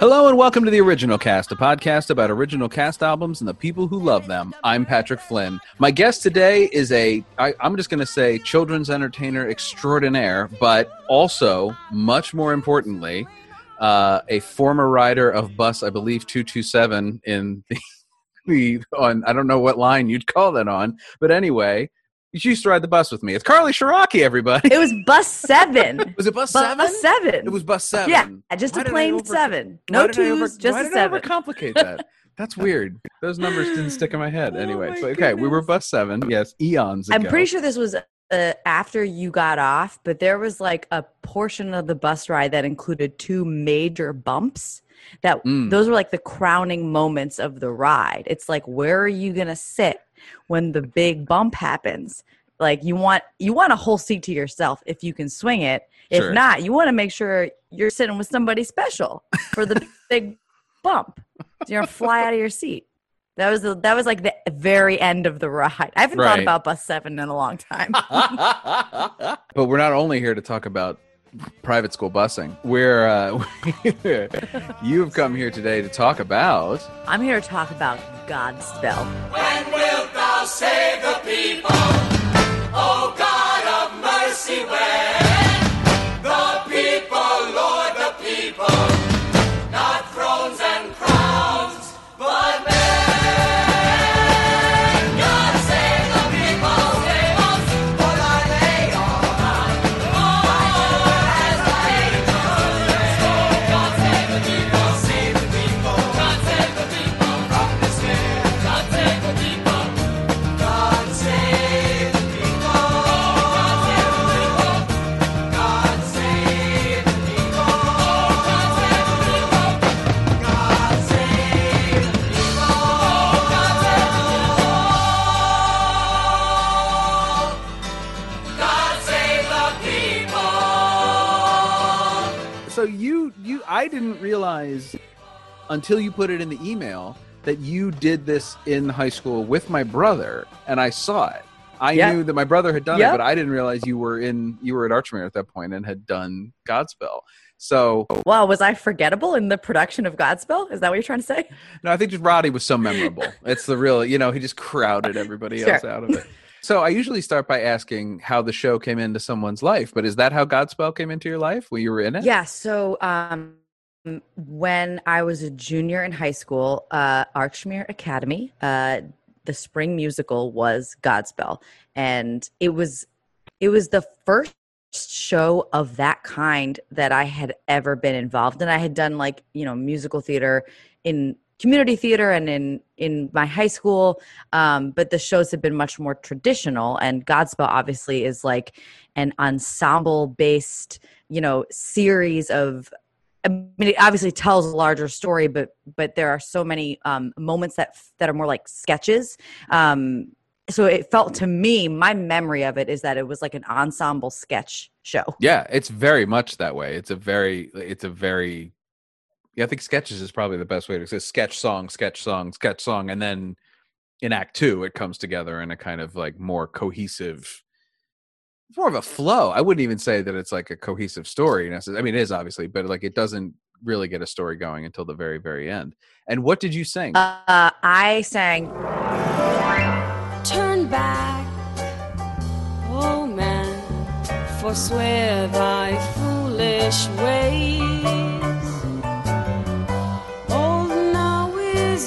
Hello and welcome to The Original Cast, a podcast about original cast albums and the people who love them. I'm Patrick Flynn. My guest today is I'm just going to say children's entertainer extraordinaire, but also, much more importantly, a former rider of bus, I believe, 227 in on I don't know what line you'd call that on, but anyway, she used to ride the bus with me. It's Carly Ciarrocchi, everybody. It was bus 7. Was it bus 7? Bus 7. It was bus 7. Yeah, just a plain 7. No twos, just a 7. Why did I overcomplicate that? That's weird. Those numbers didn't stick in my head. Anyway, we were bus 7. Yes, eons ago. I'm pretty sure this was after you got off, but there was like a portion of the bus ride that included 2 major bumps. Those were like the crowning moments of the ride. It's like, where are you going to sit when the big bump happens? Like, you want a whole seat to yourself if you can swing it. If not, you want to make sure you're sitting with somebody special for the big bump. So you're gonna fly out of your seat. That was like the very end of the ride. I haven't thought about bus 7 in a long time. But we're not only here to talk about private school busing. You've come here today to talk about. I'm here to talk about Godspell. When wilt thou save the people? O God of mercy, when the people, Lord, the people, not thrones and crowns, but men. God save the people, save us, for thy lay on God save the people, save the people. God save the people from despair. God save the people. God save the people. God save the people. God save the people. God save the people. God save the people. God save the people. So I didn't realize until you put it in the email that you did this in high school with my brother, and I saw it. I knew that my brother had done it, but I didn't realize you were at Archmere at that point and had done Godspell. So, wow, was I forgettable in the production of Godspell? Is that what you're trying to say? No, I think just Roddy was so memorable. It's the real, he just crowded everybody else out of it. So I usually start by asking how the show came into someone's life, but is that how Godspell came into your life? Well, you were in it? Yeah, so when I was a junior in high school, Archmere Academy, the spring musical was Godspell. And it was the first show of that kind that I had ever been involved in. I had done musical theater in community theater and in my high school, but the shows have been much more traditional, and Godspell obviously is like an ensemble-based, series of, it obviously tells a larger story, but there are so many moments that are more like sketches. So it felt to me, my memory of it is that it was like an ensemble sketch show. Yeah, it's very much that way. It's a very I think sketches is probably the best way to say sketch song. And then in act 2, it comes together in a kind of like more cohesive, it's more of a flow. I wouldn't even say that it's like a cohesive story. I mean, it is obviously, but like it doesn't really get a story going until the very, very end. And what did you sing? I sang, turn back, oh man, forswear thy foolish ways.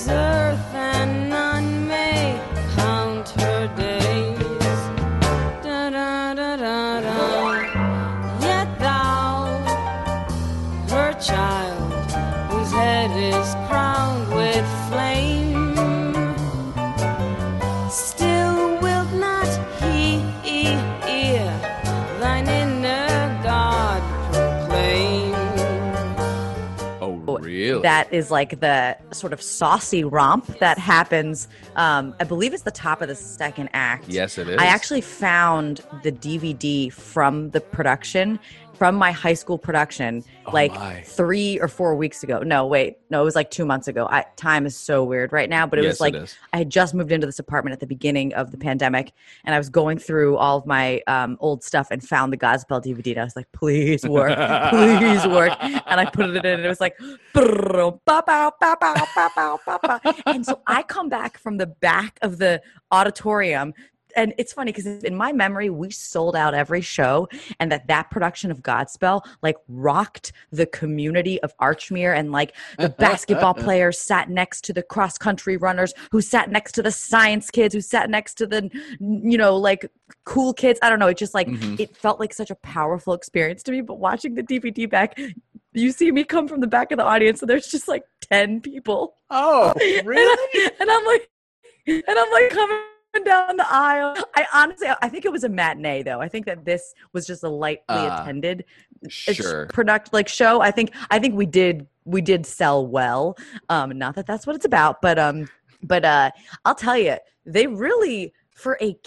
Earth and none may count her days. Da, da, da, da, da. Yet thou, her child, whose head is crowned with flame, still wilt not hear thine inner God proclaim. Oh, really? That is like the sort of saucy romp that happens, I believe it's the top of the second act. Yes, it is. I actually found the DVD from the production from my high school production, 3 or 4 weeks ago. No, wait. No, it was like 2 months ago. Time is so weird right now, but it was. I had just moved into this apartment at the beginning of the pandemic, and I was going through all of my old stuff and found the Godspell DVD. And I was like, please work, please work. And I put it in, and it was like, and so I come back from the back of the auditorium. And it's funny because in my memory, we sold out every show, and that production of Godspell like rocked the community of Archmere, and like the basketball players sat next to the cross country runners, who sat next to the science kids, who sat next to the, you know, like cool kids. I don't know. It just like, it felt like such a powerful experience to me, but watching the DVD back, you see me come from the back of the audience, and there's just like 10 people. Oh, really? And I'm like coming down the aisle. I think it was a matinee, though. I think that this was just a lightly attended show. I think we did sell well. Not that that's what it's about, but I'll tell you, they really, for a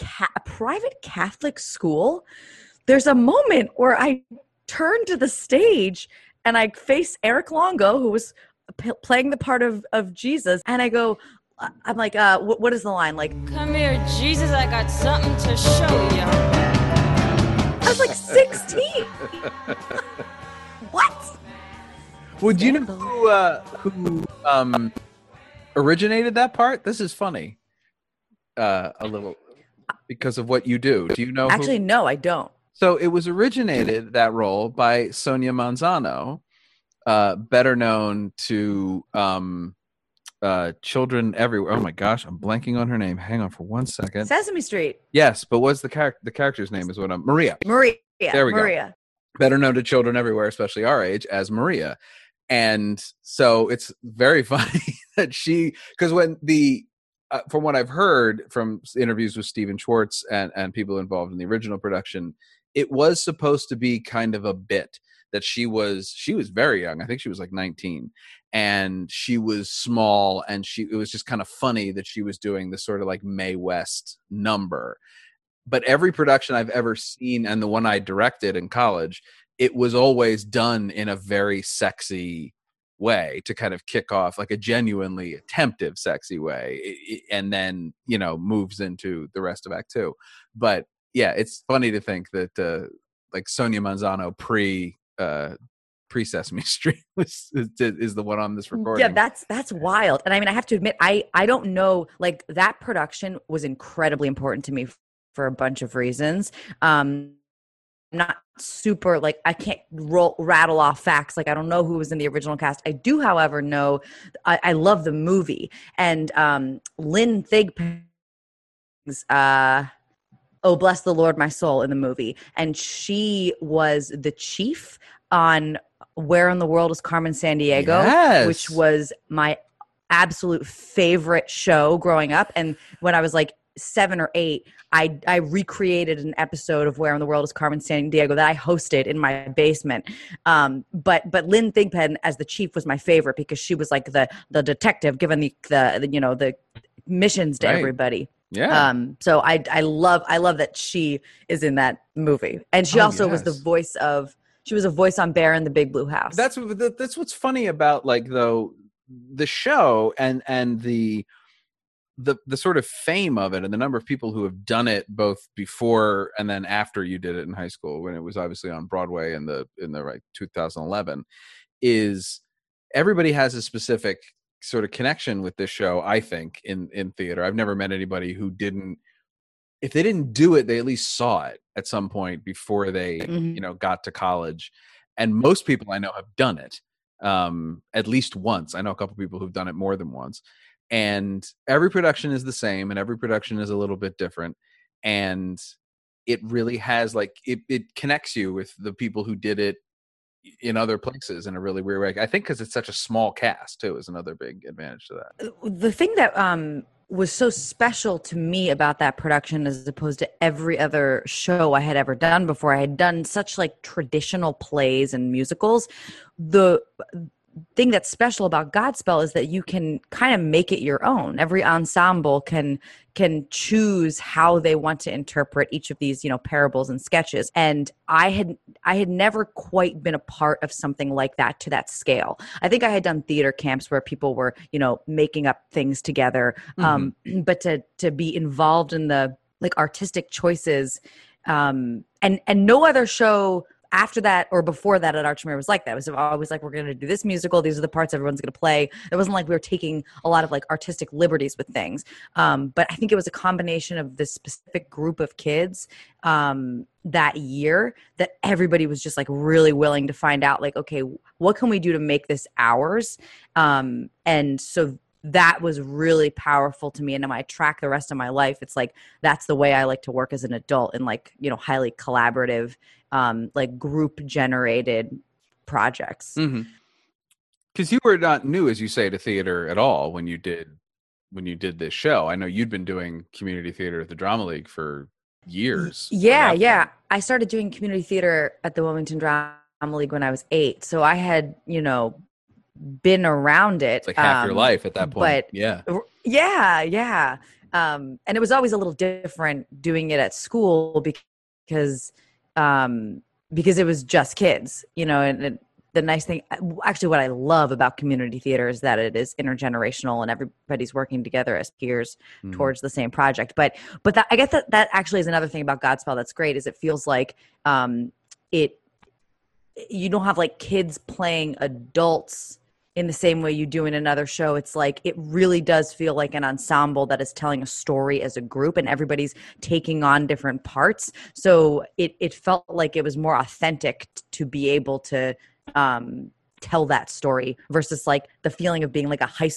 private Catholic school, there's a moment where I turn to the stage and I face Eric Longo, who was playing the part of Jesus, and I go, I'm like, what is the line? Like, come here, Jesus, I got something to show you. I was like 16. What? Well, do you know who originated that part? This is funny. A little, because of what you do. Do you know? Actually, no, I don't. So it was originated, that role, by Sonia Manzano, better known to... children everywhere. Oh my gosh, I'm blanking on her name. Hang on for 1 second. Sesame Street. Yes, but what's the character's name is what I'm... Maria. Maria. There we go. Maria. Better known to children everywhere, especially our age, as Maria. And so it's very funny that she... Because when the... from what I've heard from interviews with Stephen Schwartz and people involved in the original production, it was supposed to be kind of a bit that she was very young. I think she was like 19, and she was small, and it was just kind of funny that she was doing this sort of like Mae West number. But every production I've ever seen, and the one I directed in college, it was always done in a very sexy way to kind of kick off, like a genuinely attentive sexy way, and then, you know, moves into the rest of Act Two. But yeah, it's funny to think that like Sonia Manzano pre Sesame Street is the one on this recording. Yeah, that's wild. And I mean, I have to admit, I don't know, like, that production was incredibly important to me for a bunch of reasons. Not super, like, I can't rattle off facts. Like, I don't know who was in the original cast. I do, however, know I love the movie, and Lynn Thigpen's Oh, Bless the Lord, My Soul in the movie. And she was the chief on Where in the World Is Carmen Sandiego, which was my absolute favorite show growing up. And when I was like 7 or 8, I recreated an episode of Where in the World Is Carmen Sandiego that I hosted in my basement. But Lynn Thigpen as the chief was my favorite, because she was like the detective giving the missions to everybody. Yeah. So I love that she is in that movie, and she was the voice of. She was a voice on Bear in the Big Blue House. That's what's funny about, like, though, the show and the sort of fame of it, and the number of people who have done it both before and then after you did it in high school, when it was obviously on Broadway in the like 2011, is everybody has a specific sort of connection with this show, I think, in theater. I've never met anybody who didn't, if they didn't do it, they at least saw it at some point before they, you know, got to college. And most people I know have done it at least once. I know a couple of people who've done it more than once. And every production is the same, and every production is a little bit different. And it really has, like, it connects you with the people who did it in other places in a really weird way. I think because it's such a small cast too is another big advantage to that. The thing that was so special to me about that production, as opposed to every other show I had ever done before, I had done such like traditional plays and musicals. The thing that's special about Godspell is that you can kind of make it your own. Every ensemble can choose how they want to interpret each of these, you know, parables and sketches. And I had never quite been a part of something like that to that scale. I think I had done theater camps where people were, you know, making up things together. Mm-hmm. But to be involved in the like artistic choices, and no other show after that or before that at Archmere was like that. It was always like, we're going to do this musical. These are the parts everyone's going to play. It wasn't like we were taking a lot of like artistic liberties with things. But I think it was a combination of this specific group of kids that year that everybody was just like really willing to find out like, okay, what can we do to make this ours? And so that was really powerful to me. And I track the rest of my life. It's like, that's the way I like to work as an adult in like, you know, highly collaborative, like group generated projects. Mm-hmm. Cause you were not new, as you say, to theater at all when you did this show. I know you'd been doing community theater at the Drama League for years. Yeah. Yeah. I started doing community theater at the Wilmington Drama League when I was 8. So I had, you know, been around it. It's like half your life at that point. But yeah. And it was always a little different doing it at school because it was just kids, you know, and the nice thing, actually what I love about community theater is that it is intergenerational and everybody's working together as peers towards the same project. But that, I guess that actually is another thing about Godspell that's great, is it feels like you don't have like kids playing adults in the same way you do in another show. It's like, it really does feel like an ensemble that is telling a story as a group and everybody's taking on different parts. So it felt like it was more authentic to be able to tell that story versus like the feeling of being like a high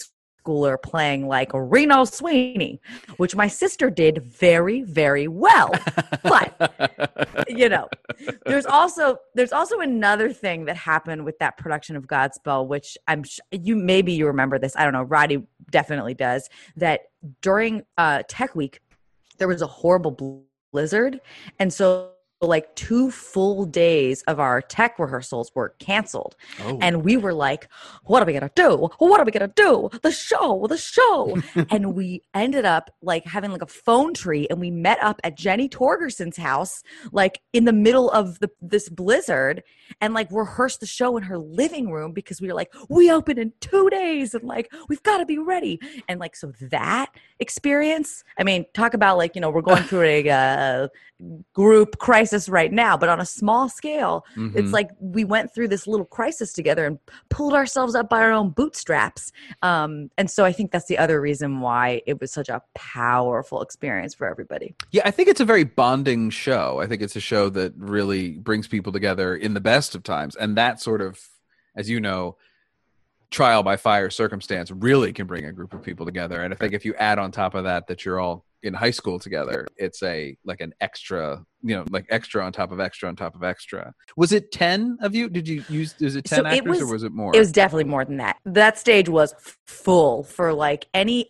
schooler playing like Reno Sweeney, which my sister did very, very well. But, you know, there's also another thing that happened with that production of Godspell, which maybe you remember this. I don't know. Roddy definitely does. That during Tech Week, there was a horrible blizzard. And so like 2 full days of our tech rehearsals were canceled. Oh. And we were like, what are we going to do? What are we going to do? The show. And we ended up like having like a phone tree, and we met up at Jenny Torgerson's house, like in the middle of this blizzard, and like rehearsed the show in her living room because we were like, we open in 2 days and like, we've got to be ready. And like, so that experience, I mean, talk about like, you know, we're going through a group crisis right now, but on a small scale, it's like we went through this little crisis together and pulled ourselves up by our own bootstraps. And so I think that's the other reason why it was such a powerful experience for everybody. Yeah, I think it's a very bonding show. I think it's a show that really brings people together in the best of times. And that sort of, as you know, trial by fire circumstance really can bring a group of people together. And I think if you add on top of that you're all in high school together, it's an extra, you know, like extra on top of extra on top of extra. Was it 10 of you? Is it 10 so actors or was it more? It was definitely more than that. That stage was full for like any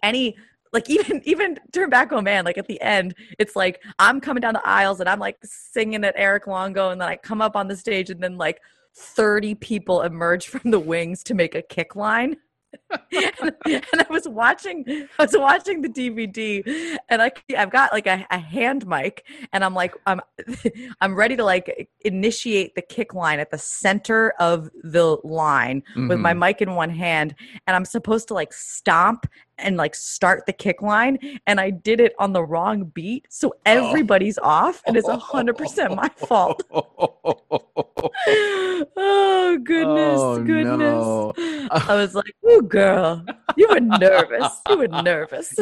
like even Turn Back, Oh Man, like at the end, it's like I'm coming down the aisles and I'm like singing at Eric Longo, and then I come up on the stage and then like 30 people emerge from the wings to make a kick line. And I was watching the DVD, and I've got like a hand mic, and I'm like, I'm ready to like initiate the kick line at the center of the line with my mic in one hand, and I'm supposed to like stomp and like start the kick line, and I did it on the wrong beat, so everybody's off, and it's 100% my fault. Oh goodness. No. I was like, "Ooh, girl, you were nervous.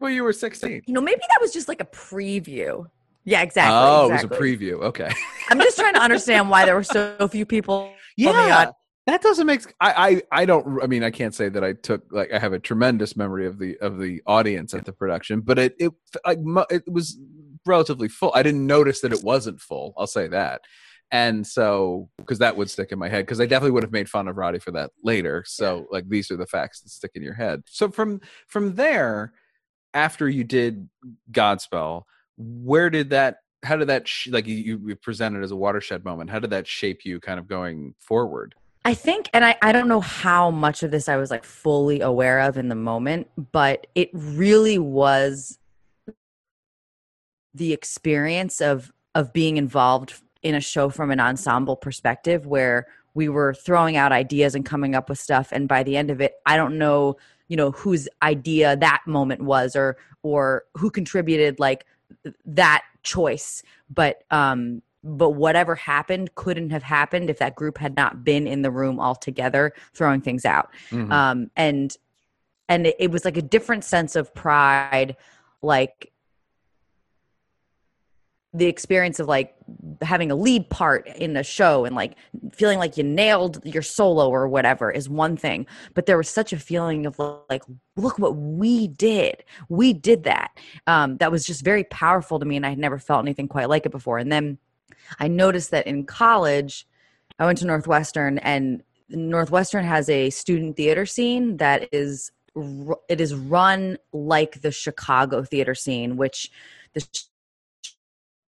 Well, you were 16. You know, maybe that was just like a preview. Yeah, exactly. Oh, exactly. It was a preview. Okay. I'm just trying to understand why there were so few people. Yeah. That doesn't make sense. I can't say that I took like I have a tremendous memory of the audience at the production, but it was relatively full. I didn't notice that it wasn't full. I'll say that. And so, because that would stick in my head, because I definitely would have made fun of Roddy for that later. So, like, these are the facts that stick in your head. So from there, after you did Godspell, how did that you presented as a watershed moment? How did that shape you kind of going forward? I think, and I don't know how much of this I was like fully aware of in the moment, but it really was the experience of being involved in a show from an ensemble perspective where we were throwing out ideas and coming up with stuff. And by the end of it, I don't know, you know, whose idea that moment was or who contributed like that choice. But whatever happened couldn't have happened if that group had not been in the room all together throwing things out. Mm-hmm. And it was like a different sense of pride, like the experience of like having a lead part in a show and like feeling like you nailed your solo or whatever is one thing. But there was such a feeling of like, look what we did. We did that. That was just very powerful to me, and I had never felt anything quite like it before. And then I noticed that in college, I went to Northwestern, and Northwestern has a student theater scene that is – it is run like the Chicago theater scene, which the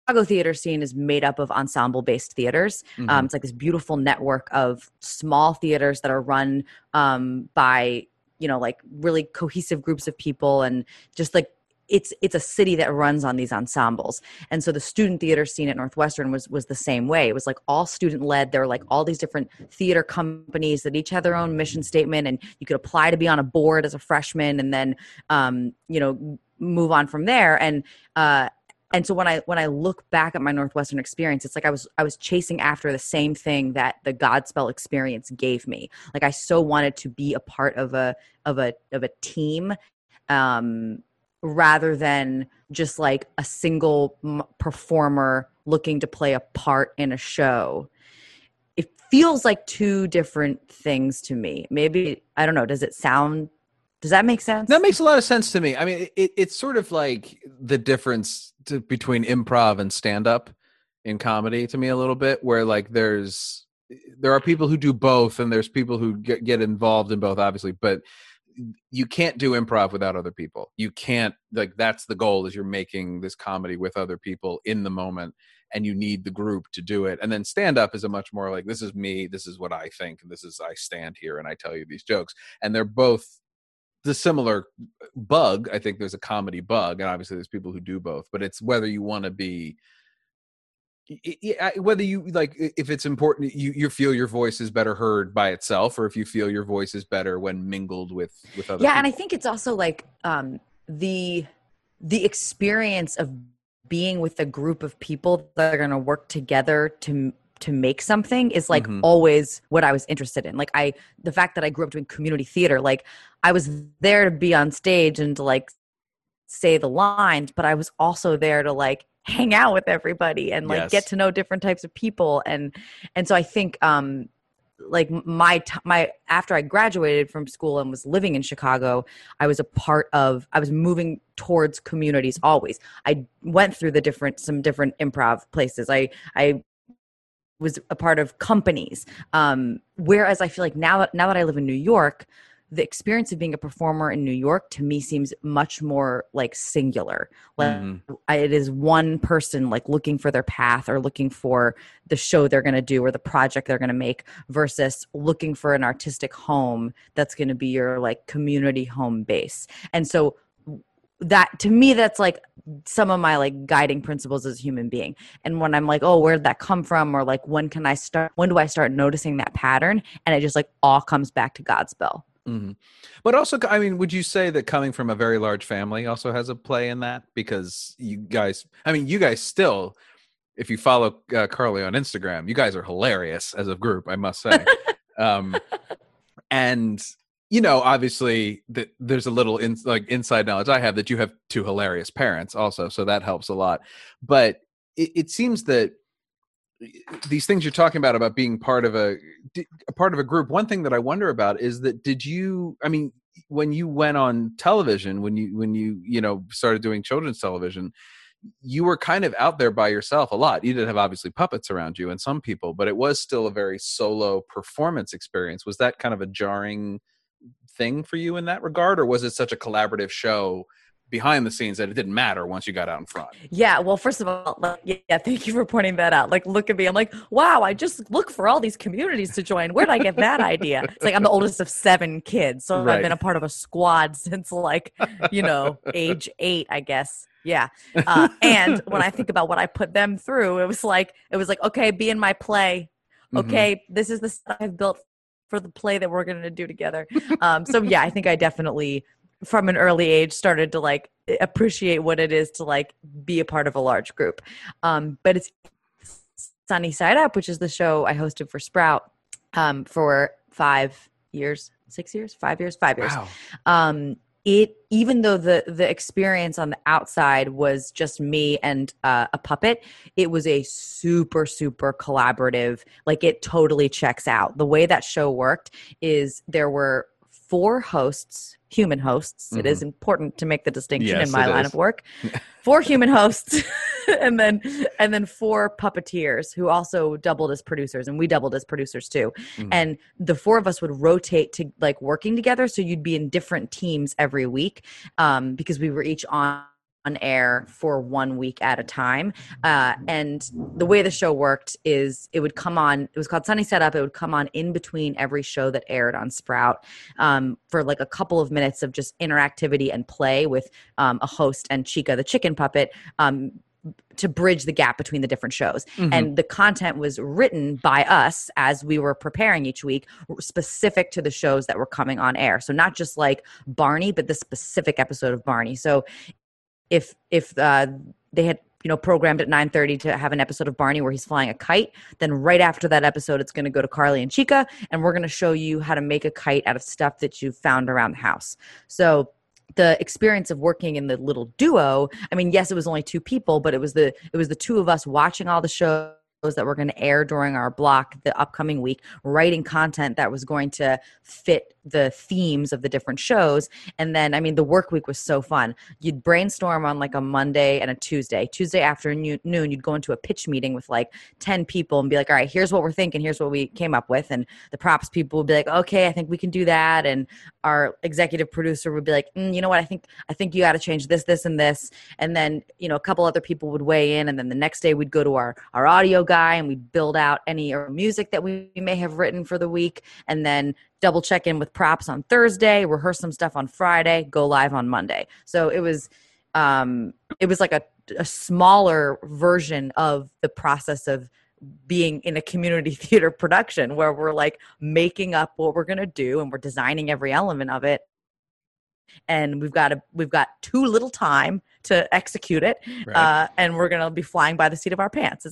Chicago theater scene is made up of ensemble-based theaters. Mm-hmm. It's like this beautiful network of small theaters that are run by, you know, like really cohesive groups of people, and just like it's a city that runs on these ensembles. And so the student theater scene at Northwestern was the same way. It was like all student-led. There were like all these different theater companies that each had their own mission statement, and you could apply to be on a board as a freshman and then, you know, move on from there. And so when I look back at my Northwestern experience, it's like I was chasing after the same thing that the Godspell experience gave me. Like I so wanted to be a part of a team, rather than just like a single performer looking to play a part in a show. It feels like two different things to me. Maybe, I don't know, does that make sense? That makes a lot of sense to me. I mean, it's sort of like the difference between improv and stand-up in comedy to me a little bit, where like there are people who do both, and there's people who get involved in both, obviously, but you can't do improv without other people. You can't, like, that's the goal, is you're making this comedy with other people in the moment, and you need the group to do it. And then stand-up is a much more like, this is me, this is what I think, and this is, I stand here and I tell you these jokes. And they're both the similar bug. I think there's a comedy bug, and obviously there's people who do both, but it's whether you want to be, whether you like, if it's important, you feel your voice is better heard by itself, or if you feel your voice is better when mingled with other people. And I think it's also like the experience of being with a group of people that are going to work together to make something is like mm-hmm. always what I was interested in. Like the fact that I grew up doing community theater, like I was there to be on stage and to like say the lines, but I was also there to like hang out with everybody and like yes. get to know different types of people. And so I think like my after I graduated from school and was living in Chicago, I was moving towards communities always. I went through some different improv places. I was a part of companies. Whereas I feel like now that I live in New York, the experience of being a performer in New York to me seems much more like singular. Like it is one person like looking for their path or looking for the show they're going to do or the project they're going to make, versus looking for an artistic home that's going to be your like community home base. And so that, to me, that's like some of my like guiding principles as a human being. And when I'm like, oh, where'd that come from? Or like, when do I start noticing that pattern? And it just like all comes back to Godspell. Mm-hmm. But also, I mean, would you say that coming from a very large family also has a play in that? Because you guys still, if you follow Carly on Instagram, you guys are hilarious as a group, I must say. And, you know, obviously there's a little inside knowledge I have that you have two hilarious parents also. So that helps a lot. But it seems that these things you're talking about being part of a group. One thing that I wonder about is that when you went on television, when you started doing children's television, you were kind of out there by yourself a lot. You did have obviously puppets around you and some people, but it was still a very solo performance experience. Was that kind of a jarring thing for you in that regard? Or was it such a collaborative show behind the scenes that it didn't matter once you got out in front. Yeah. Well, first of all, thank you for pointing that out. Like, look at me. I'm like, wow, I just look for all these communities to join. Where did I get that idea? It's like, I'm the oldest of 7 kids. So right. I've been a part of a squad since like, age 8, I guess. Yeah. And when I think about what I put them through, it was like, okay, be in my play. Okay. Mm-hmm. This is the stuff I've built for the play that we're going to do together. So yeah, I think I definitely from an early age started to like appreciate what it is to like be a part of a large group. But it's Sunny Side Up, which is the show I hosted for Sprout for 5 years. Wow. It, even though the experience on the outside was just me and a puppet, it was a super, super collaborative, like it totally checks out. The way that show worked is there were 4 hosts, human hosts. Mm-hmm. It is important to make the distinction in my line of work. 4 human hosts and then 4 puppeteers who also doubled as producers, and we doubled as producers too. Mm-hmm. And the 4 of us would rotate to like working together. So you'd be in different teams every week because we were each on air for 1 week at a time. And the way the show worked is it would come on, it was called Sunny Side Up. It would come on in between every show that aired on Sprout for like a couple of minutes of just interactivity and play with a host and Chica, the chicken puppet, to bridge the gap between the different shows. Mm-hmm. And the content was written by us as we were preparing each week, specific to the shows that were coming on air. So not just like Barney, but the specific episode of Barney. So if they had programmed at 9:30 to have an episode of Barney where he's flying a kite, then right after that episode, it's going to go to Carly and Chica, and we're going to show you how to make a kite out of stuff that you've found around the house. So the experience of working in the little duo, I mean, yes, it was only 2 people, but it was the 2 of us watching all the shows that were going to air during our block the upcoming week, writing content that was going to fit the themes of the different shows. And then, I mean, the work week was so fun. You'd brainstorm on like a Monday and a Tuesday afternoon, you'd go into a pitch meeting with like 10 people and be like, all right, here's what we're thinking. Here's what we came up with. And the props people would be like, okay, I think we can do that. And our executive producer would be like, you know what? I think you got to change this, this, and this. And then, a couple other people would weigh in. And then the next day we'd go to our audio guy and we'd build out any music that we may have written for the week. And then double check in with props on Thursday, rehearse some stuff on Friday, go live on Monday. So it was like a smaller version of the process of being in a community theater production where we're like making up what we're going to do and we're designing every element of it. And we've got too little time to execute it. Right. And we're going to be flying by the seat of our pants.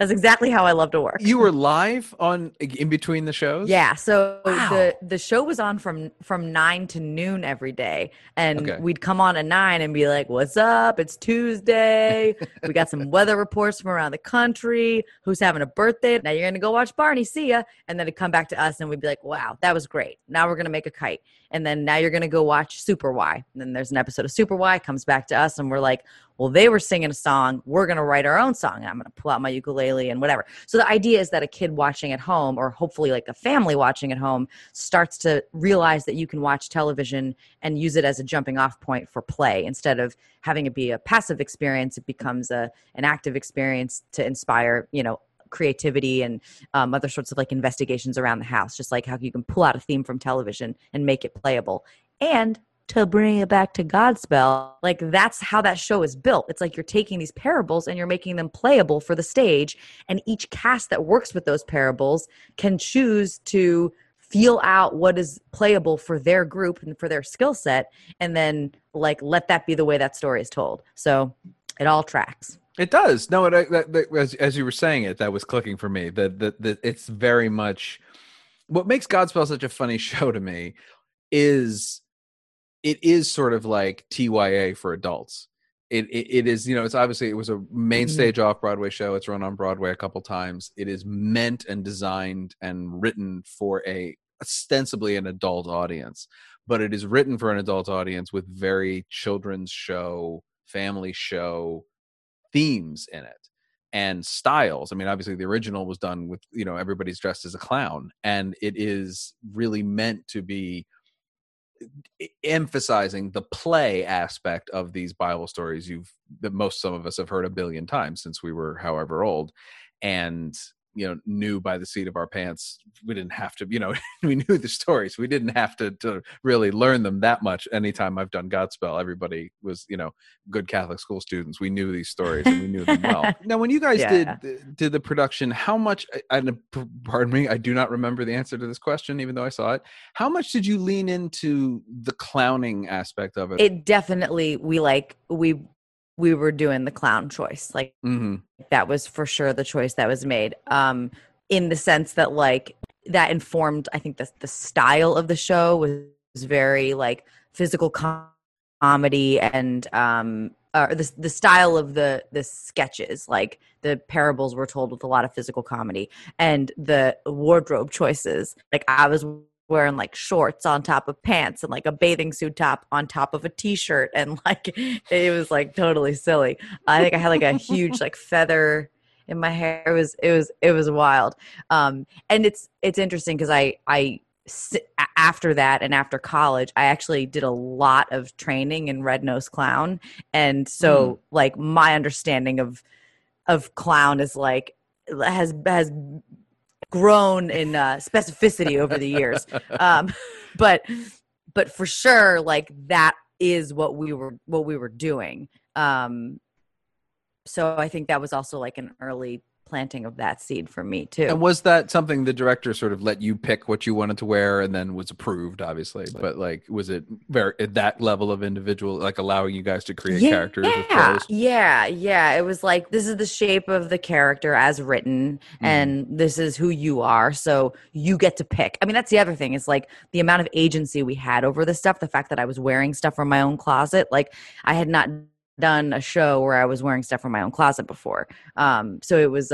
That's exactly how I love to work. You were live in between the shows? Yeah. So wow. The show was on from 9 to noon every day. And We'd come on at 9 and be like, what's up? It's Tuesday. We got some weather reports from around the country. Who's having a birthday? Now you're going to go watch Barney. See ya. And then it'd come back to us and we'd be like, wow, that was great. Now we're going to make a kite. And then now you're going to go watch Super Y. And then there's an episode of Super Y. Comes back to us and we're like, well, they were singing a song. We're going to write our own song. I'm going to pull out my ukulele and whatever. So the idea is that a kid watching at home, or hopefully like a family watching at home, starts to realize that you can watch television and use it as a jumping off point for play. Instead of having it be a passive experience, it becomes an active experience to inspire, creativity and other sorts of like investigations around the house, just like how you can pull out a theme from television and make it playable. And to bring it back to Godspell, like that's how that show is built. It's like you're taking these parables and you're making them playable for the stage. And each cast that works with those parables can choose to feel out what is playable for their group and for their skill set. And then like, let that be the way that story is told. So it all tracks. It does. No, as you were saying it, that was clicking for me. That it's very much what makes Godspell such a funny show to me is it is sort of like TYA for adults. It is, it's obviously, it was a main stage off Broadway show. It's run on Broadway a couple times. It is meant and designed and written for ostensibly an adult audience, but it is written for an adult audience with very children's show, family show themes in it and styles. I mean, obviously the original was done with, everybody's dressed as a clown, and it is really meant to be emphasizing the play aspect of these Bible stories that most some of us have heard a billion times since we were however old, and knew by the seat of our pants. We didn't have to, we knew the stories. We didn't have to really learn them that much. Anytime I've done Godspell, everybody was, good Catholic school students. We knew these stories and we knew them well. Now, when you guys did the production, how much, pardon me, I do not remember the answer to this question, even though I saw it. How much did you lean into the clowning aspect of it? It definitely, we were doing the clown choice. Like that was for sure the choice that was made, in the sense that that informed, I think the style of the show was very physical comedy and, the style of the sketches, the parables were told with a lot of physical comedy, and the wardrobe choices. I was wearing shorts on top of pants and a bathing suit top on top of a t-shirt, and it was totally silly. I think I had a huge feather in my hair. It was wild. And it's interesting because I after that and after college, I actually did a lot of training in Red Nose Clown, and so my understanding of clown is has grown in specificity over the years, but for sure that is what we were doing, so I think that was also an early planting of that seed for me too. And was that something the director sort of let you pick what you wanted to wear and then was approved, obviously, but was it very at that level of individual, allowing you guys to create characters? Yeah. It was this is the shape of the character as written, and this is who you are, so you get to pick. I mean, that's the other thing is the amount of agency we had over this stuff, the fact that I was wearing stuff from my own closet. I had not done a show where I was wearing stuff from my own closet before. So it was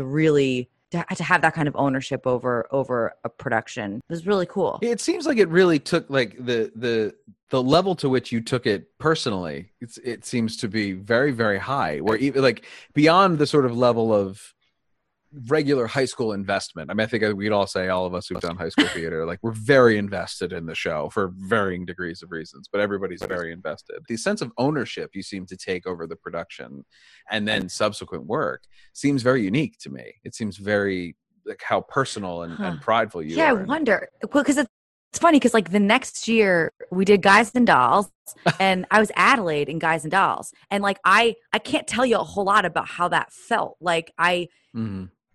really to have that kind of ownership over a production. It was really cool. It seems it really took the level to which you took it personally. It seems to be very, very high, where even beyond the sort of level of regular high school investment. I mean, I think we'd all say, all of us who've done high school theater, we're very invested in the show for varying degrees of reasons, but everybody's very invested. The sense of ownership you seem to take over the production and then subsequent work seems very unique to me. It seems very how personal and prideful you are. Yeah, I wonder. Well, because it's funny because the next year we did Guys and Dolls, and I was Adelaide in Guys and Dolls, and I can't tell you a whole lot about how that felt.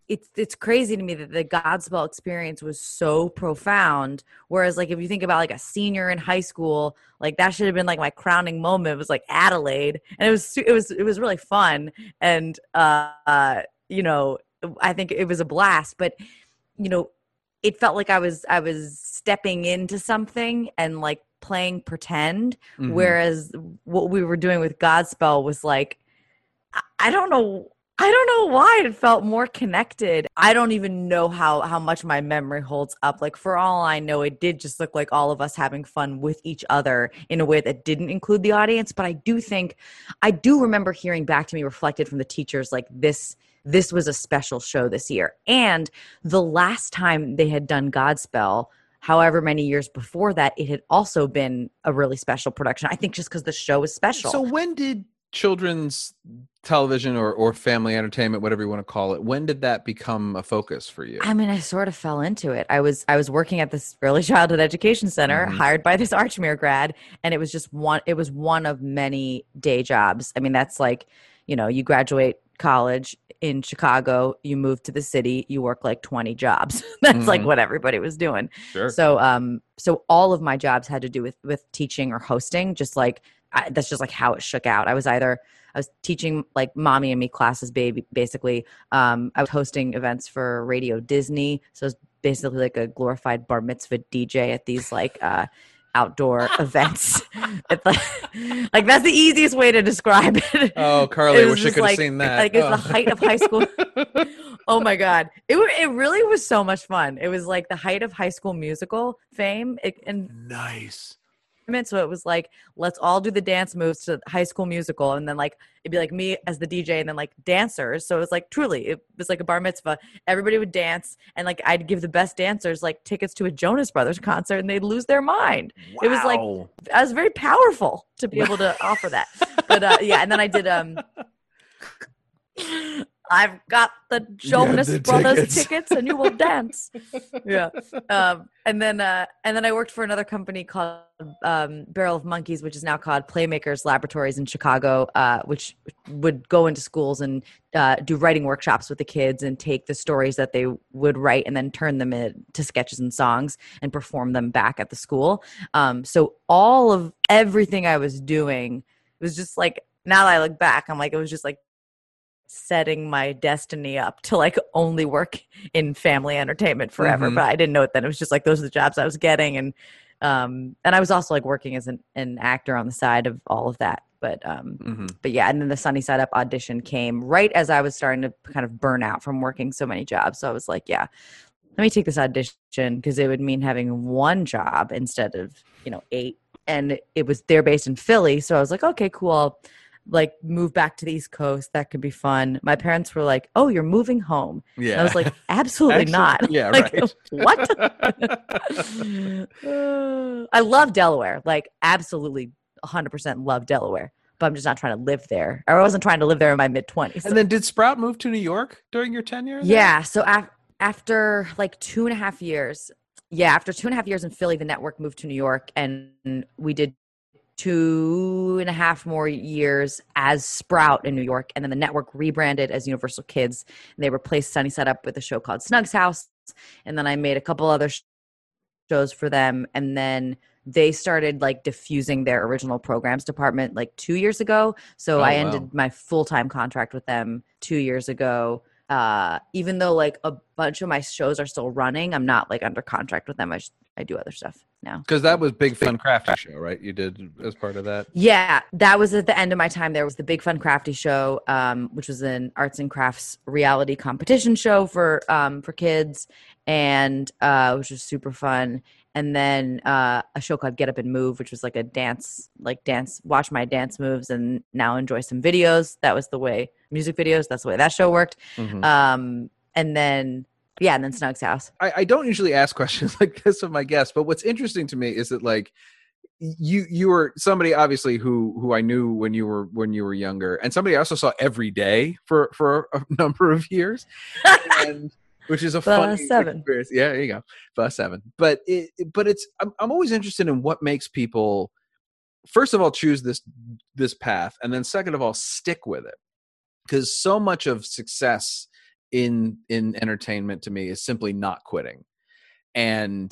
It's crazy to me that the Godspell experience was so profound. Whereas, if you think about a senior in high school, that should have been my crowning moment. It was Adelaide, and it was really fun, and I think it was a blast. But it felt I was stepping into something and playing pretend. Mm-hmm. Whereas what we were doing with Godspell was I don't know why it felt more connected. I don't even know how much my memory holds up. For all I know, it did just look like all of us having fun with each other in a way that didn't include the audience. But I do remember hearing back to me reflected from the teachers, this was a special show this year. And the last time they had done Godspell, however many years before that, it had also been a really special production. I think just because the show was special. So when did children's television or family entertainment, whatever you want to call it, when did that become a focus for you? I mean, I sort of fell into it. I was working at this early childhood education center, hired by this Archmere grad, and it was one of many day jobs. I mean, that's you graduate college in Chicago, you move to the city, you work 20 jobs. That's what everybody was doing. Sure. So all of my jobs had to do with teaching or hosting, that's just how it shook out. I was teaching mommy and me classes, baby, basically. I was hosting events for Radio Disney. So it was basically a glorified bar mitzvah DJ at these outdoor events. That's the easiest way to describe it. Oh, Carly, wish I could have seen that. It was the height of high school. Oh my God. It really was so much fun. It was the height of High School Musical fame. Nice. So it was like, let's all do the dance moves to High School Musical. And then like, it'd be like me as the DJ and then like dancers. So it was like, truly, it was like a bar mitzvah. Everybody would dance. And like, I'd give the best dancers like tickets to a Jonas Brothers concert and they'd lose their mind. Wow. It was like, I was very powerful to be able to offer that. But yeah. And then I did, I've got the Jonas Brothers tickets and you will dance. Yeah. And then I worked for another company called Barrel of Monkeys, which is now called Playmakers Laboratories in Chicago, which would go into schools and do writing workshops with the kids and take the stories that they would write and then turn them into sketches and songs and perform them back at the school. So all of everything I was doing was just like, now that I look back, I'm like, it was just like, setting my destiny up to like only work in family entertainment forever. Mm-hmm. But I didn't know it then. It was just like, those are the jobs I was getting. And I was also like working as an actor on the side of all of that. But yeah. And then the Sunny Side Up audition came right as I was starting to kind of burn out from working so many jobs. So I was like, yeah, let me take this audition because it would mean having one job instead of, 8. And it was, they're based in Philly. So I was like, okay, cool. I'll like move back to the East Coast. That could be fun. My parents were like, "Oh, you're moving home." Yeah. And I was like, "Absolutely not." Yeah, like, right. What? I love Delaware. Like, absolutely, 100% love Delaware. But I'm just not trying to live there. I wasn't trying to live there in my mid 20s. And then, did Sprout move to New York during your tenure? Yeah. So after like 2.5 years, in Philly, the network moved to New York, and we did 2.5 more years as Sprout in New York. And then the network rebranded as Universal Kids. And they replaced Sunny Side Up with a show called Snug's House. And then I made a couple other shows for them. And then they started like diffusing their original programs department like 2 years ago. So I ended my full-time contract with them 2 years ago. Even though like a bunch of my shows are still running, I'm not like under contract with them. I do other stuff now. Because that was Big Fun Crafty Show, right? You did as part of that? Yeah, that was at the end of my time. There was the Big Fun Crafty Show, which was an arts and crafts reality competition show for kids, and which was super fun. And then a show called Get Up and Move, which was like a dance, watch my dance moves and now enjoy some videos. That was the way music videos. That's the way that show worked. Mm-hmm. And then Snug's House. I don't usually ask questions like this of my guests, but what's interesting to me is that like you were somebody obviously who I knew when you were younger, and somebody I also saw every day for a number of years. And which is a funny experience. Yeah, there you go. Bus 7. But I'm always interested in what makes people, first of all, choose this path, and then second of all, stick with it. Because so much of success in entertainment to me is simply not quitting, and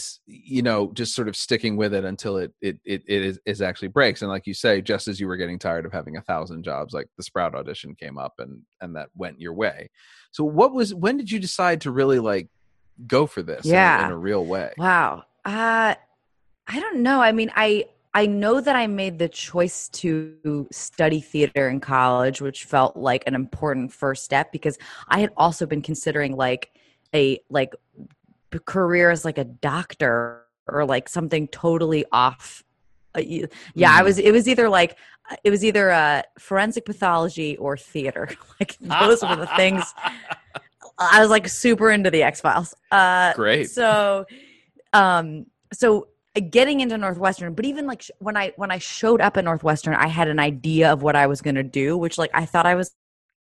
just sort of sticking with it until it is actually breaks. And like you say, just as you were getting tired of having 1,000 jobs, like the Sprout audition came up and that went your way. So when did you decide to really like go for this in a real way? Wow. I don't know. I mean, I know that I made the choice to study theater in college, which felt like an important first step because I had also been considering like a career as like a doctor or like something totally off. Yeah, it was either forensic pathology or theater. Like those were the things. I was like super into the X-Files. Great. So getting into Northwestern, but even like when I showed up at Northwestern, I had an idea of what I was going to do, which like I thought I was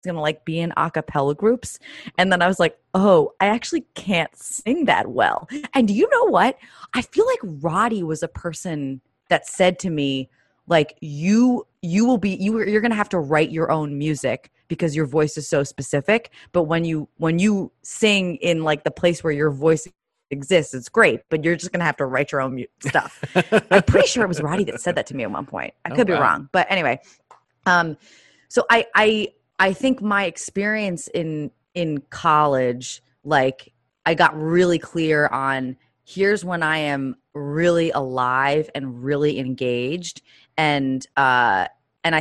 going to like be in a cappella groups. And then I was like, oh, I actually can't sing that well. And you know what? I feel like Roddy was a person that said to me, like, you're going to have to write your own music because your voice is so specific. But when you sing in like the place where your voice exists, it's great, but you're just going to have to write your own stuff. I'm pretty sure it was Roddy that said that to me at one point. I could be wrong. But anyway, so I think my experience in college, like I got really clear on here's when I am really alive and really engaged. And I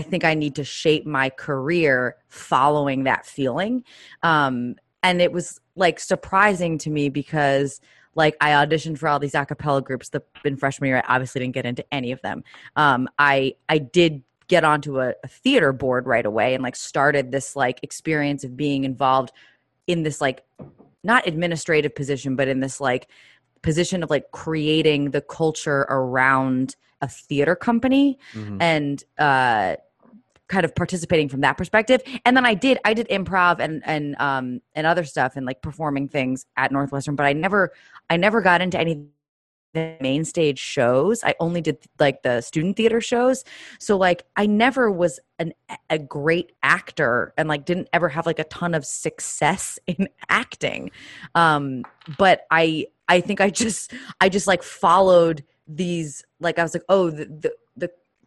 think I need to shape my career following that feeling. And it was like surprising to me because Like, I auditioned for all these a cappella groups in freshman year. I obviously didn't get into any of them. I did get onto a theater board right away and, like, started this, like, experience of being involved in this, like, not administrative position, but in this, like, position of, like, creating the culture around a theater company and kind of participating from that perspective. And then I did improv and other stuff and, like, performing things at Northwestern, but I never got into any the main stage shows. I only did, like, the student theater shows. So, like, I never was a great actor and, like, didn't ever have, like, a ton of success in acting. But I think I just like followed these, like, I was like, oh, the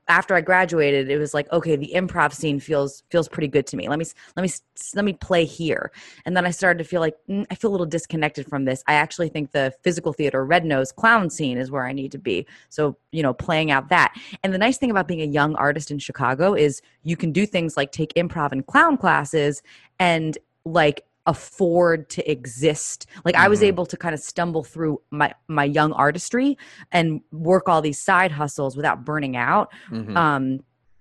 after I graduated, it was like, okay, the improv scene feels pretty good to me. Let me play here. And then I started to feel like, I feel a little disconnected from this. I actually think the physical theater, Red Nose, clown scene is where I need to be. So, you know, playing out that. And the nice thing about being a young artist in Chicago is you can do things like take improv and clown classes and, like, afford to exist. Like, I was able to kind of stumble through my young artistry and work all these side hustles without burning out.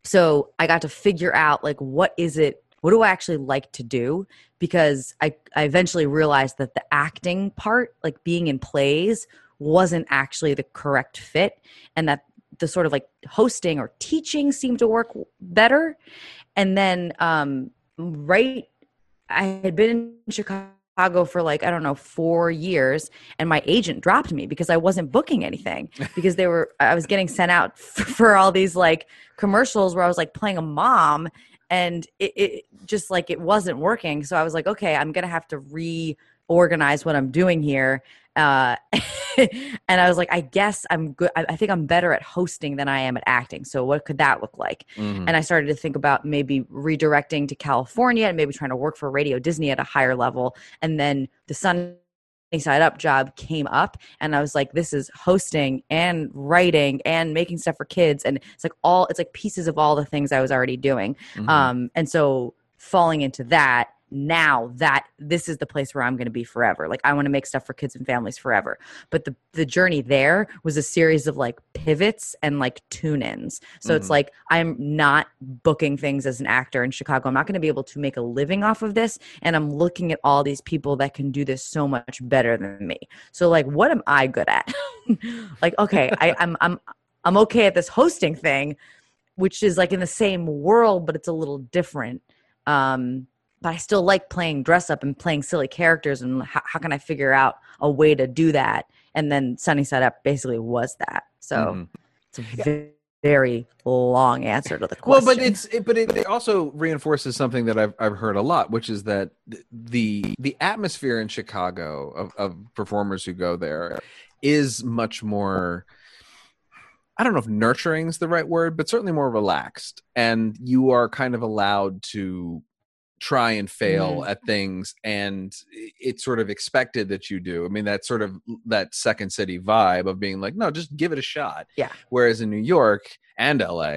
So I got to figure out, like, what do I actually like to do? Because I eventually realized that the acting part, like being in plays, wasn't actually the correct fit, and that the sort of, like, hosting or teaching seemed to work better. And then I had been in Chicago for, like, I don't know, 4 years, and my agent dropped me because I wasn't booking anything, because I was getting sent out for all these, like, commercials where I was, like, playing a mom, and it just, like, it wasn't working. So I was like, okay, I'm going to have to reorganize what I'm doing here. And I was like, I guess I'm good. I think I'm better at hosting than I am at acting. So what could that look like? And I started to think about maybe redirecting to California and maybe trying to work for Radio Disney at a higher level. And then the Sunny Side Up job came up, and I was like, this is hosting and writing and making stuff for kids. And it's like pieces of all the things I was already doing. And so falling into that, now that this is the place where I'm going to be forever. Like, I want to make stuff for kids and families forever. But the journey there was a series of, like, pivots and, like, tune-ins. So it's like, I'm not booking things as an actor in Chicago. I'm not going to be able to make a living off of this. And I'm looking at all these people that can do this so much better than me. So, like, what am I good at? Like, okay, I'm okay at this hosting thing, which is, like, in the same world, but it's a little different. But I still like playing dress up and playing silly characters, and how can I figure out a way to do that? And then Sunny Side Up basically was that. So it's a very long answer to the question. Well, but it also reinforces something that I've heard a lot, which is that the atmosphere in Chicago of performers who go there is much more, I don't know if nurturing is the right word, but certainly more relaxed, and you are kind of allowed to try and fail at things, and it's sort of expected that you do. I mean, that's sort of that Second City vibe of being like, no, just give it a shot. Yeah. Whereas in New York and LA,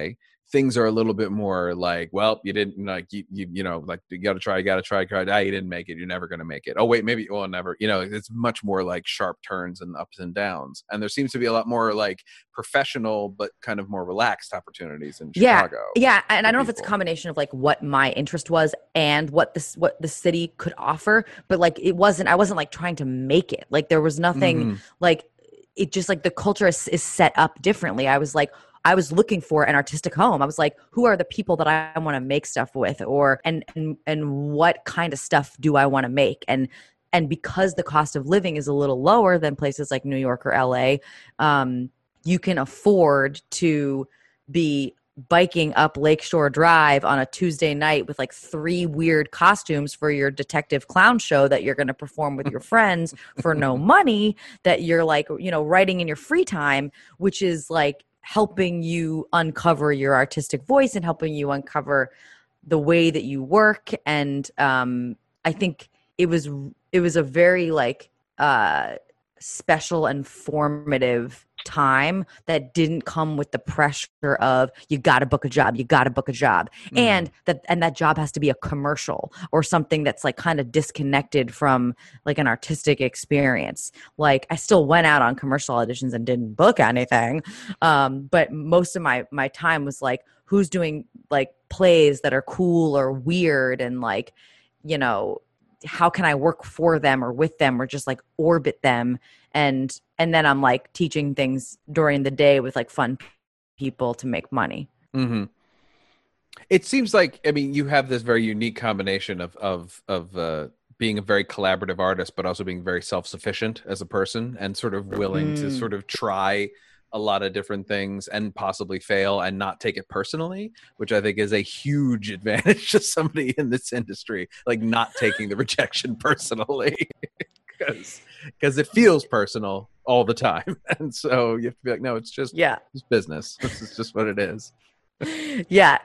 things are a little bit more like, well, you didn't, like, you know, like, you gotta try. Ah, you didn't make it. You're never gonna make it. Oh wait, maybe you will never. You know, it's much more like sharp turns and ups and downs. And there seems to be a lot more, like, professional but kind of more relaxed opportunities in Chicago. Yeah, and I don't know if it's a combination of, like, what my interest was and what the city could offer, but, like, I wasn't like trying to make it. Like, there was nothing like it. Just like the culture is set up differently. I was looking for an artistic home. I was like, who are the people that I want to make stuff with, or and what kind of stuff do I want to make? And because the cost of living is a little lower than places like New York or LA, you can afford to be biking up Lakeshore Drive on a Tuesday night with, like, 3 weird costumes for your detective clown show that you're going to perform with your friends for no money, that you're, like, you know, writing in your free time, which is, like, helping you uncover your artistic voice and helping you uncover the way that you work. And I think it was a very, like, special and formative time that didn't come with the pressure of you got to book a job, mm-hmm. and that job has to be a commercial or something that's like kind of disconnected from like an artistic experience. Like I still went out on commercial auditions and didn't book anything, but most of my time was like, who's doing like plays that are cool or weird and like, you know, how can I work for them or with them or just like orbit them? And then I'm like teaching things during the day with like fun people to make money. Mm-hmm. It seems like, I mean, you have this very unique combination of being a very collaborative artist, but also being very self-sufficient as a person and sort of willing to sort of try a lot of different things and possibly fail and not take it personally, which I think is a huge advantage to somebody in this industry, like not taking the rejection personally because it feels personal all the time. And so you have to be like, no, it's just it's business. This is just what it is. Yeah.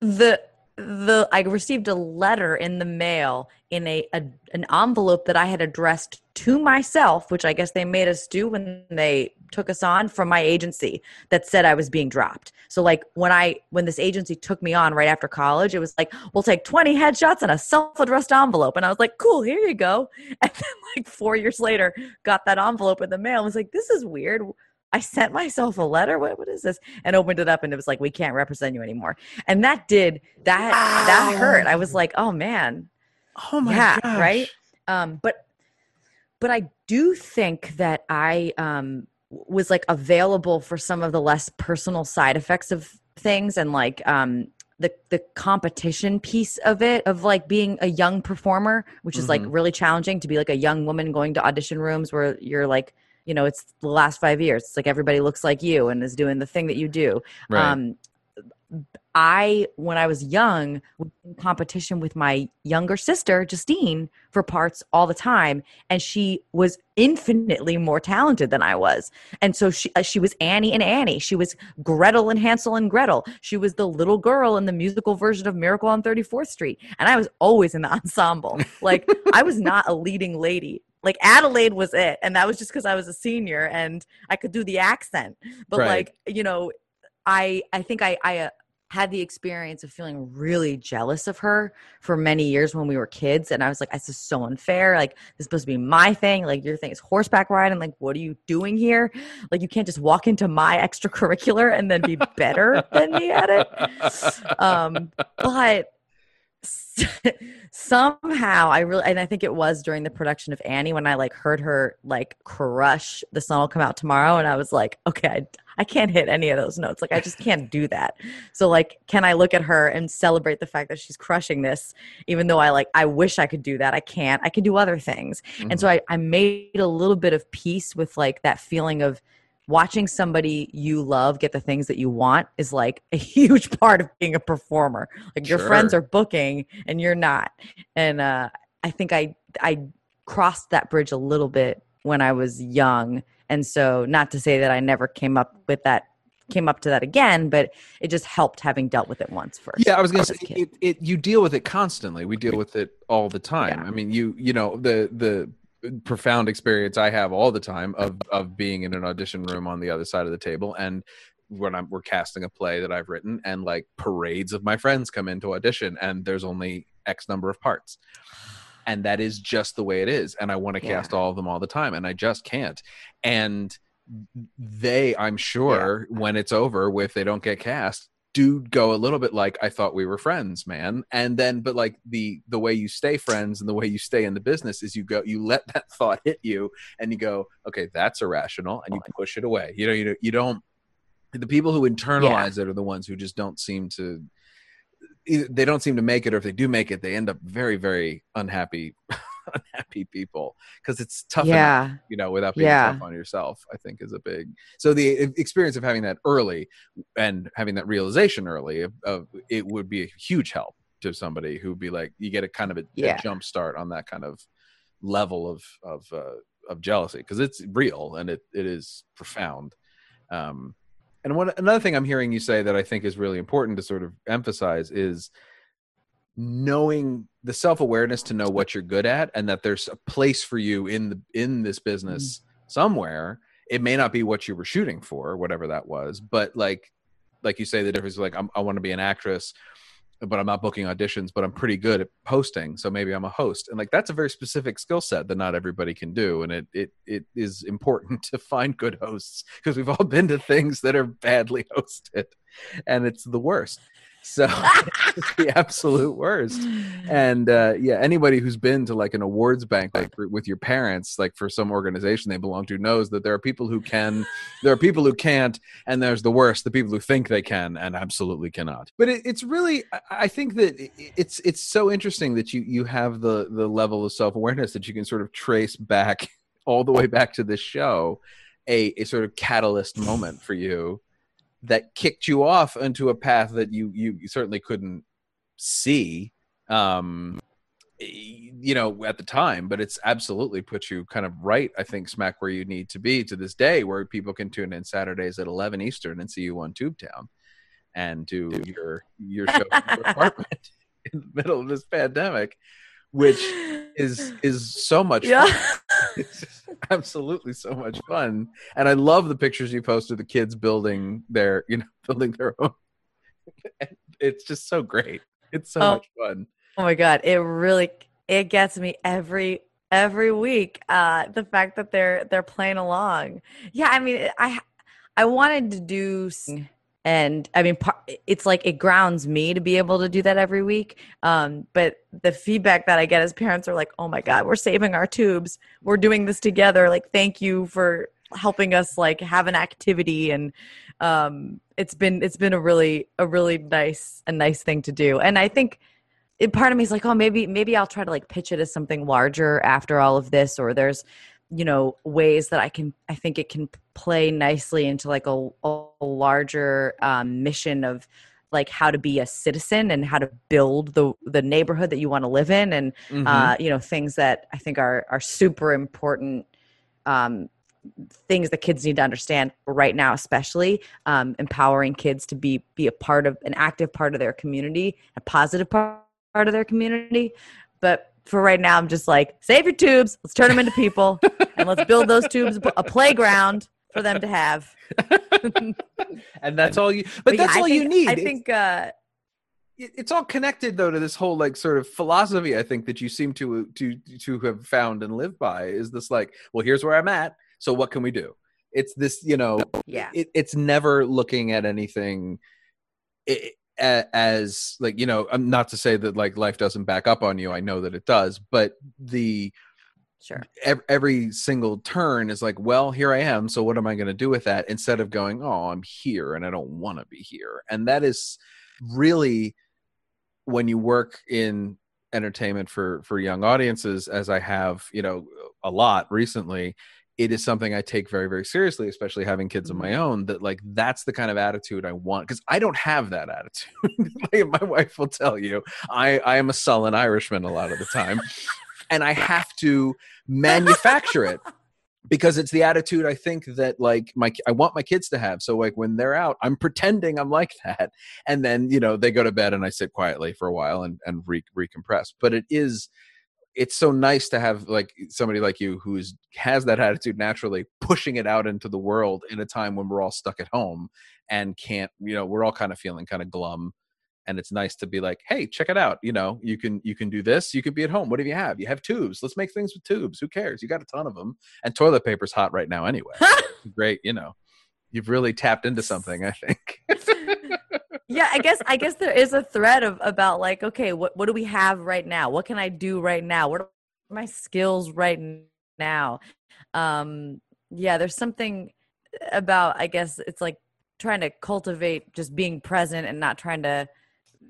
I received a letter in the mail in an envelope that I had addressed to myself, which I guess they made us do when they took us on, from my agency that said I was being dropped. So like when this agency took me on right after college, it was like, we'll take 20 headshots and a self-addressed envelope. And I was like, cool, here you go. And then like 4 years later, got that envelope in the mail. I was like, this is weird. I sent myself a letter. What is this? And opened it up and it was like, we can't represent you anymore. And that hurt. I was like, oh man. Oh my gosh. Right. But I do think that I was like available for some of the less personal side effects of things and like the competition piece of it, of like being a young performer, which is like really challenging to be like a young woman going to audition rooms where you're like, you know, it's the last 5 years. It's like everybody looks like you and is doing the thing that you do. Right. When I was young, was in competition with my younger sister, Justine, for parts all the time. And she was infinitely more talented than I was. And so she was Annie and Annie. She was Gretel and Hansel and Gretel. She was the little girl in the musical version of Miracle on 34th Street. And I was always in the ensemble. Like I was not a leading lady. Like Adelaide was it. And that was just because I was a senior and I could do the accent. But like, you know, I think I had the experience of feeling really jealous of her for many years when we were kids. And I was like, this is so unfair. Like this is supposed to be my thing. Like your thing is horseback riding. Like, what are you doing here? Like you can't just walk into my extracurricular and then be better than me at it. But somehow and I think it was during the production of Annie when I like heard her like crush The Sun Will Come Out Tomorrow. And I was like, okay, I can't hit any of those notes. Like I just can't do that. So like, can I look at her and celebrate the fact that she's crushing this, even though I wish I could do that. I can't, I can do other things. Mm-hmm. And so I made a little bit of peace with like that feeling of watching somebody you love get the things that you want is like a huge part of being a performer. Like your friends are booking and you're not. And I think I crossed that bridge a little bit when I was young. And so not to say that I never came up to that again, but it just helped having dealt with it once first. Yeah, I was going to say you deal with it constantly. We deal with it all the time. Yeah. I mean, you know, the profound experience I have all the time of being in an audition room on the other side of the table, and when we're casting a play that I've written, and like parades of my friends come in to audition, and there's only X number of parts, and that is just the way it is. And I want to cast all of them all the time, and I just can't. And they, I'm sure, when it's over, if they don't get cast, do go a little bit like, I thought we were friends, man. And then, but like the way you stay friends and the way you stay in the business is you let that thought hit you and you go, okay, that's irrational. And you push it away. You know, you don't, the people who internalize it are the ones who just they don't seem to make it, or if they do make it, they end up very, very unhappy people, because it's tough enough, you know, without being tough on yourself, I think is so the experience of having that early and having that realization early of it would be a huge help to somebody who'd be like, you get a kind of a jump start on that kind of level of jealousy, because it's real and it is profound. And another thing I'm hearing you say that I think is really important to sort of emphasize is knowing the self-awareness to know what you're good at, and that there's a place for you in this business somewhere. It may not be what you were shooting for, whatever that was, but like you say, the difference is like, I want to be an actress, but I'm not booking auditions, but I'm pretty good at hosting. So maybe I'm a host. And like, that's a very specific skill set that not everybody can do. And it is important to find good hosts, because we've all been to things that are badly hosted and it's the worst. So it's the absolute worst. And yeah, anybody who's been to like an awards bank, like with your parents, like for some organization they belong to, knows that there are people who can, there are people who can't, and there's the worst, the people who think they can and absolutely cannot. But it's really, I think that it's so interesting that you have the level of self-awareness that you can sort of trace back all the way back to this show, a sort of catalyst moment for you that kicked you off into a path that you certainly couldn't see, you know, at the time, but it's absolutely put you kind of right, I think, smack where you need to be to this day, where people can tune in Saturdays at 11 Eastern and see you on Tube Town and do your show in your apartment in the middle of this pandemic, which is so much fun. It's absolutely so much fun, and I love the pictures you post of the kids building their, you know, building their own. It's just so great. It's so much fun. Oh my god, it really gets me every week. The fact that they're playing along. Yeah, I mean, I wanted to do, and I mean, it's like it grounds me to be able to do that every week. But the feedback that I get as parents are like, oh my God, we're saving our tubes. We're doing this together. Like, thank you for helping us like have an activity. And it's been a really nice thing to do. And I think part of me is like, oh, maybe I'll try to like pitch it as something larger after all of this, or there's, you know, ways that I think it can play nicely into like a larger mission of like how to be a citizen and how to build the neighborhood that you want to live in. And, you know, things that I think are super important, things that kids need to understand right now, especially empowering kids to be a part of, an active part of their community, a positive part of their community. But for right now, I'm just like, save your tubes. Let's turn them into people, and let's build those tubes a playground for them to have. And that's all you. But that's all you need. I think it's all connected, though, to this whole like sort of philosophy, I think, that you seem to have found and live by, is this like, well, here's where I'm at, so what can we do? It's this, you know, yeah. It's never looking at anything. As like, you know, I'm not to say that like life doesn't back up on you. I know that it does, but every single turn is like, well, here I am. So what am I going to do with that? Instead of going, oh, I'm here and I don't want to be here. And that is really, when you work in entertainment for young audiences, as I have, you know, a lot recently, it is something I take very, very seriously, especially having kids of my own, that like, that's the kind of attitude I want. Cause I don't have that attitude. Like, my wife will tell you, I am a sullen Irishman a lot of the time, and I have to manufacture it, because it's the attitude I think that like I want my kids to have. So like when they're out, I'm pretending I'm like that. And then, you know, they go to bed and I sit quietly for a while and recompress, but it's so nice to have like somebody like you who has that attitude naturally, pushing it out into the world in a time when we're all stuck at home and can't, you know, we're all kind of feeling kind of glum. And it's nice to be like, hey, check it out. You know, you can do this. You could be at home. What do you have? You have tubes. Let's make things with tubes. Who cares? You got a ton of them, and toilet paper's hot right now anyway. So great. You know, you've really tapped into something, I think. Yeah, I guess there is a thread about like, okay, what do we have right now? What can I do right now? What are my skills right now? Yeah, there's something about, I guess it's like trying to cultivate just being present and not trying to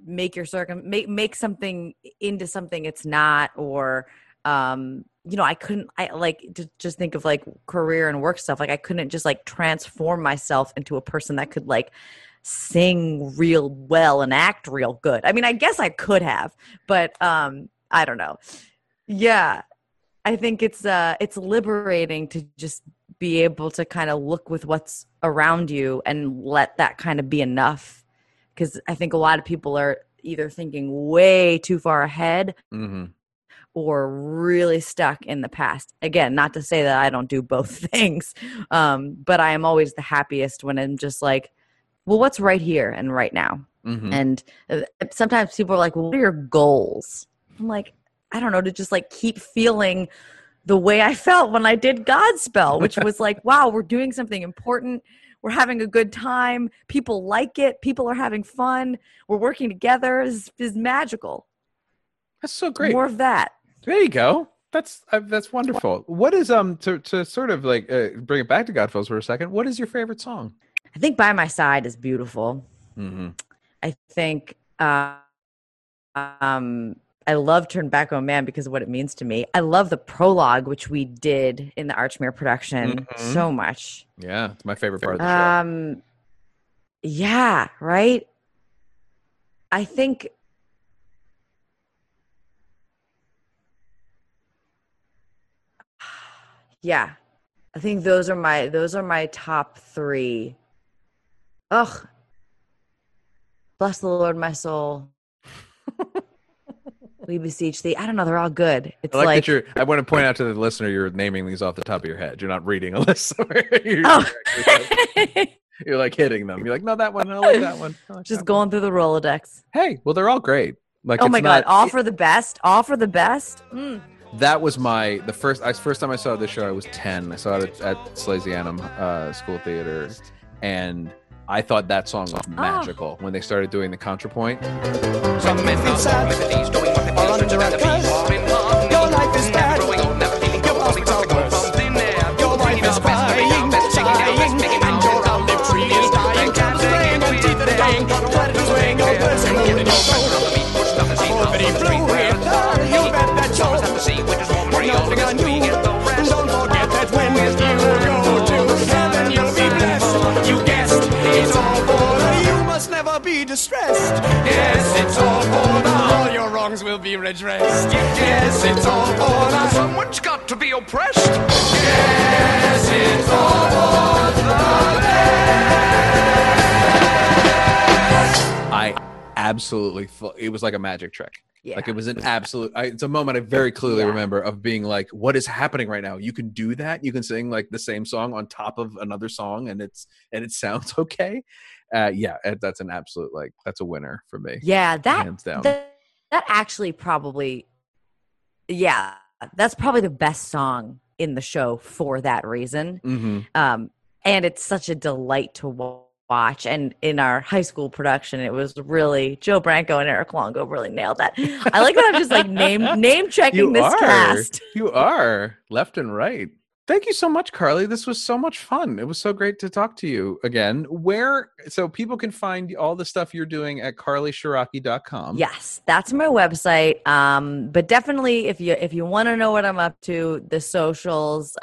make your make something into something it's not, or you know, I like to just think of like career and work stuff. Like I couldn't just like transform myself into a person that could like sing real well and act real good. I mean, I guess I could have, but I don't know. Yeah, I think it's liberating to just be able to kind of look with what's around you and let that kind of be enough. Because I think a lot of people are either thinking way too far ahead, or really stuck in the past. Again, not to say that I don't do both things, but I am always the happiest when I'm just like, well, what's right here and right now? Mm-hmm. And sometimes people are like, well, what are your goals? I'm like, I don't know, to just like keep feeling the way I felt when I did Godspell, which was like, wow, we're doing something important. We're having a good time. People like it. People are having fun. We're working together. It's magical. That's so great. More of that. There you go. That's wonderful. What is to sort of like bring it back to Godspell for a second? What is your favorite song? I think "By My Side" is beautiful. Mm-hmm. I think I love "Turn Back on Man" because of what it means to me. I love the prologue, which we did in the Archmere production mm-hmm. so much. Yeah, it's my favorite part of the show. Yeah, right? I think those are my top three. Ugh. Bless the Lord, my soul. We beseech thee. I don't know. They're all good. It's like I want to point out to the listener, you're naming these off the top of your head. You're not reading a list. You're like hitting them. You're like, no, that one. I like that one. Just going through the Rolodex. Hey, well, they're all great. Like, oh my God. All for the best. All for the best. Mm. That was the first time I saw this show, I was 10. I saw it at Salesianum School Theater. And I thought that song was magical when they started doing the contrapoint. Some men feel sad, all under a curse. Your life is bad, your hospital worse. Your wife is crying, dying, and your olive tree is dying. Can't rain until the rain, what is rain, no person will know. Oh, but he blew it, you bet that show. We're nothing on you. Don't forget that when you go to heaven, you'll be blessed. You guessed, it's all for you. You must never be distressed. Yes, it's all for us. Will be redressed. Yes, it's all over. Someone's got to be oppressed. Yes, it's all over. I absolutely, it was like a magic trick. Yeah. Like it was an absolute, it's a moment I very clearly remember of being like, what is happening right now? You can do that. You can sing like the same song on top of another song and it sounds okay. That's an absolute, like, that's a winner for me. Yeah, hands down. That actually probably, that's probably the best song in the show for that reason. Mm-hmm. And it's such a delight to watch. And in our high school production, it was really Joe Branco and Eric Longo really nailed that. I like that I'm just like name checking cast. You are left and right. Thank you so much, Carly. This was so much fun. It was so great to talk to you again. So people can find all the stuff you're doing at carlyciarrocchi.com. Yes, that's my website. But definitely if you want to know what I'm up to, the socials,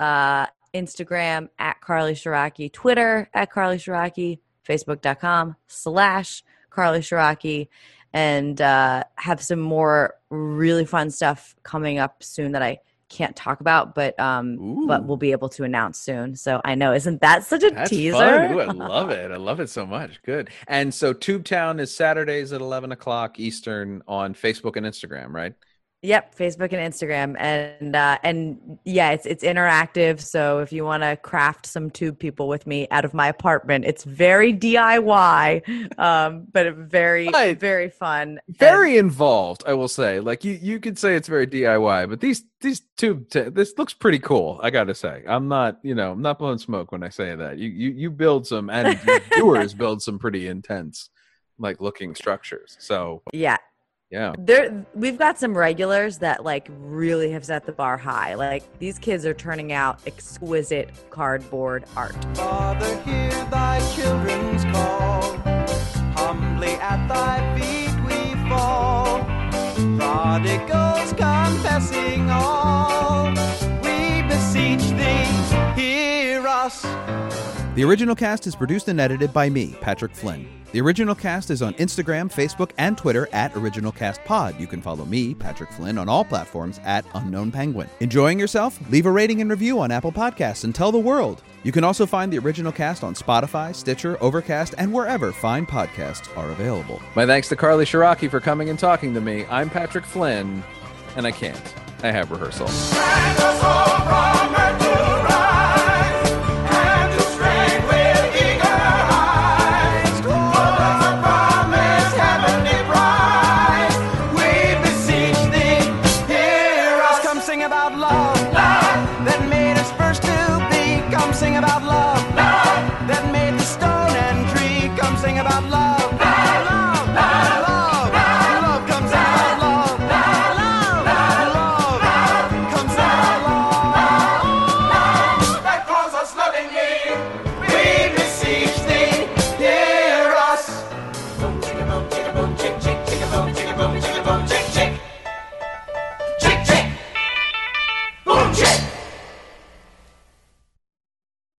Instagram at Carly Ciarrocchi, Twitter at Carly Ciarrocchi, Facebook.com/Carly Ciarrocchi. And have some more really fun stuff coming up soon that I can't talk about, but we'll be able to announce soon. So I know, isn't that such a teaser? Fun. Ooh, I love it. I love it so much. Good. And so Tube Town is Saturdays at 11 o'clock Eastern on Facebook and Instagram, right? Yep. Facebook and Instagram. And yeah, it's interactive. So if you want to craft some tube people with me out of my apartment, it's very DIY, but very fun. Very involved, I will say. Like you could say it's very DIY, but these this looks pretty cool. I got to say, I'm not blowing smoke when I say that. You build some, and viewers build some pretty intense, like looking structures. So yeah. Yeah, we've got some regulars that like really have set the bar high. Like these kids are turning out exquisite cardboard art. Father, hear thy children's call. Humbly at thy feet we fall. Prodigals confessing all. We beseech thee, hear us. The original cast is produced and edited by me, Patrick Flynn. The original cast is on Instagram, Facebook, and Twitter at OriginalCastPod. You can follow me, Patrick Flynn, on all platforms at Unknown Penguin. Enjoying yourself? Leave a rating and review on Apple Podcasts and tell the world. You can also find the original cast on Spotify, Stitcher, Overcast, and wherever fine podcasts are available. My thanks to Carly Ciarrocchi for coming and talking to me. I'm Patrick Flynn, and I can't. I have rehearsal. Come sing about love, love that made us first to be. Come sing about love.